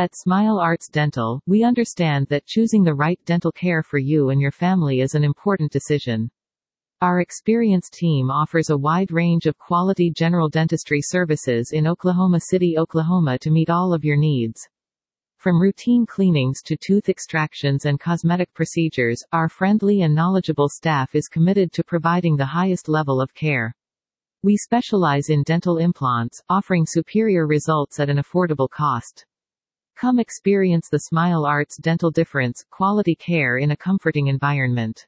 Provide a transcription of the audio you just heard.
At Smile Arts Dental, we understand that choosing the right dental care for you and your family is an important decision. Our experienced team offers a wide range of quality general dentistry services in Oklahoma City, Oklahoma to meet all of your needs. From routine cleanings to tooth extractions and cosmetic procedures, our friendly and knowledgeable staff is committed to providing the highest level of care. We specialize in dental implants, offering superior results at an affordable cost. Come experience the Smile Arts Dental difference, quality care in a comforting environment.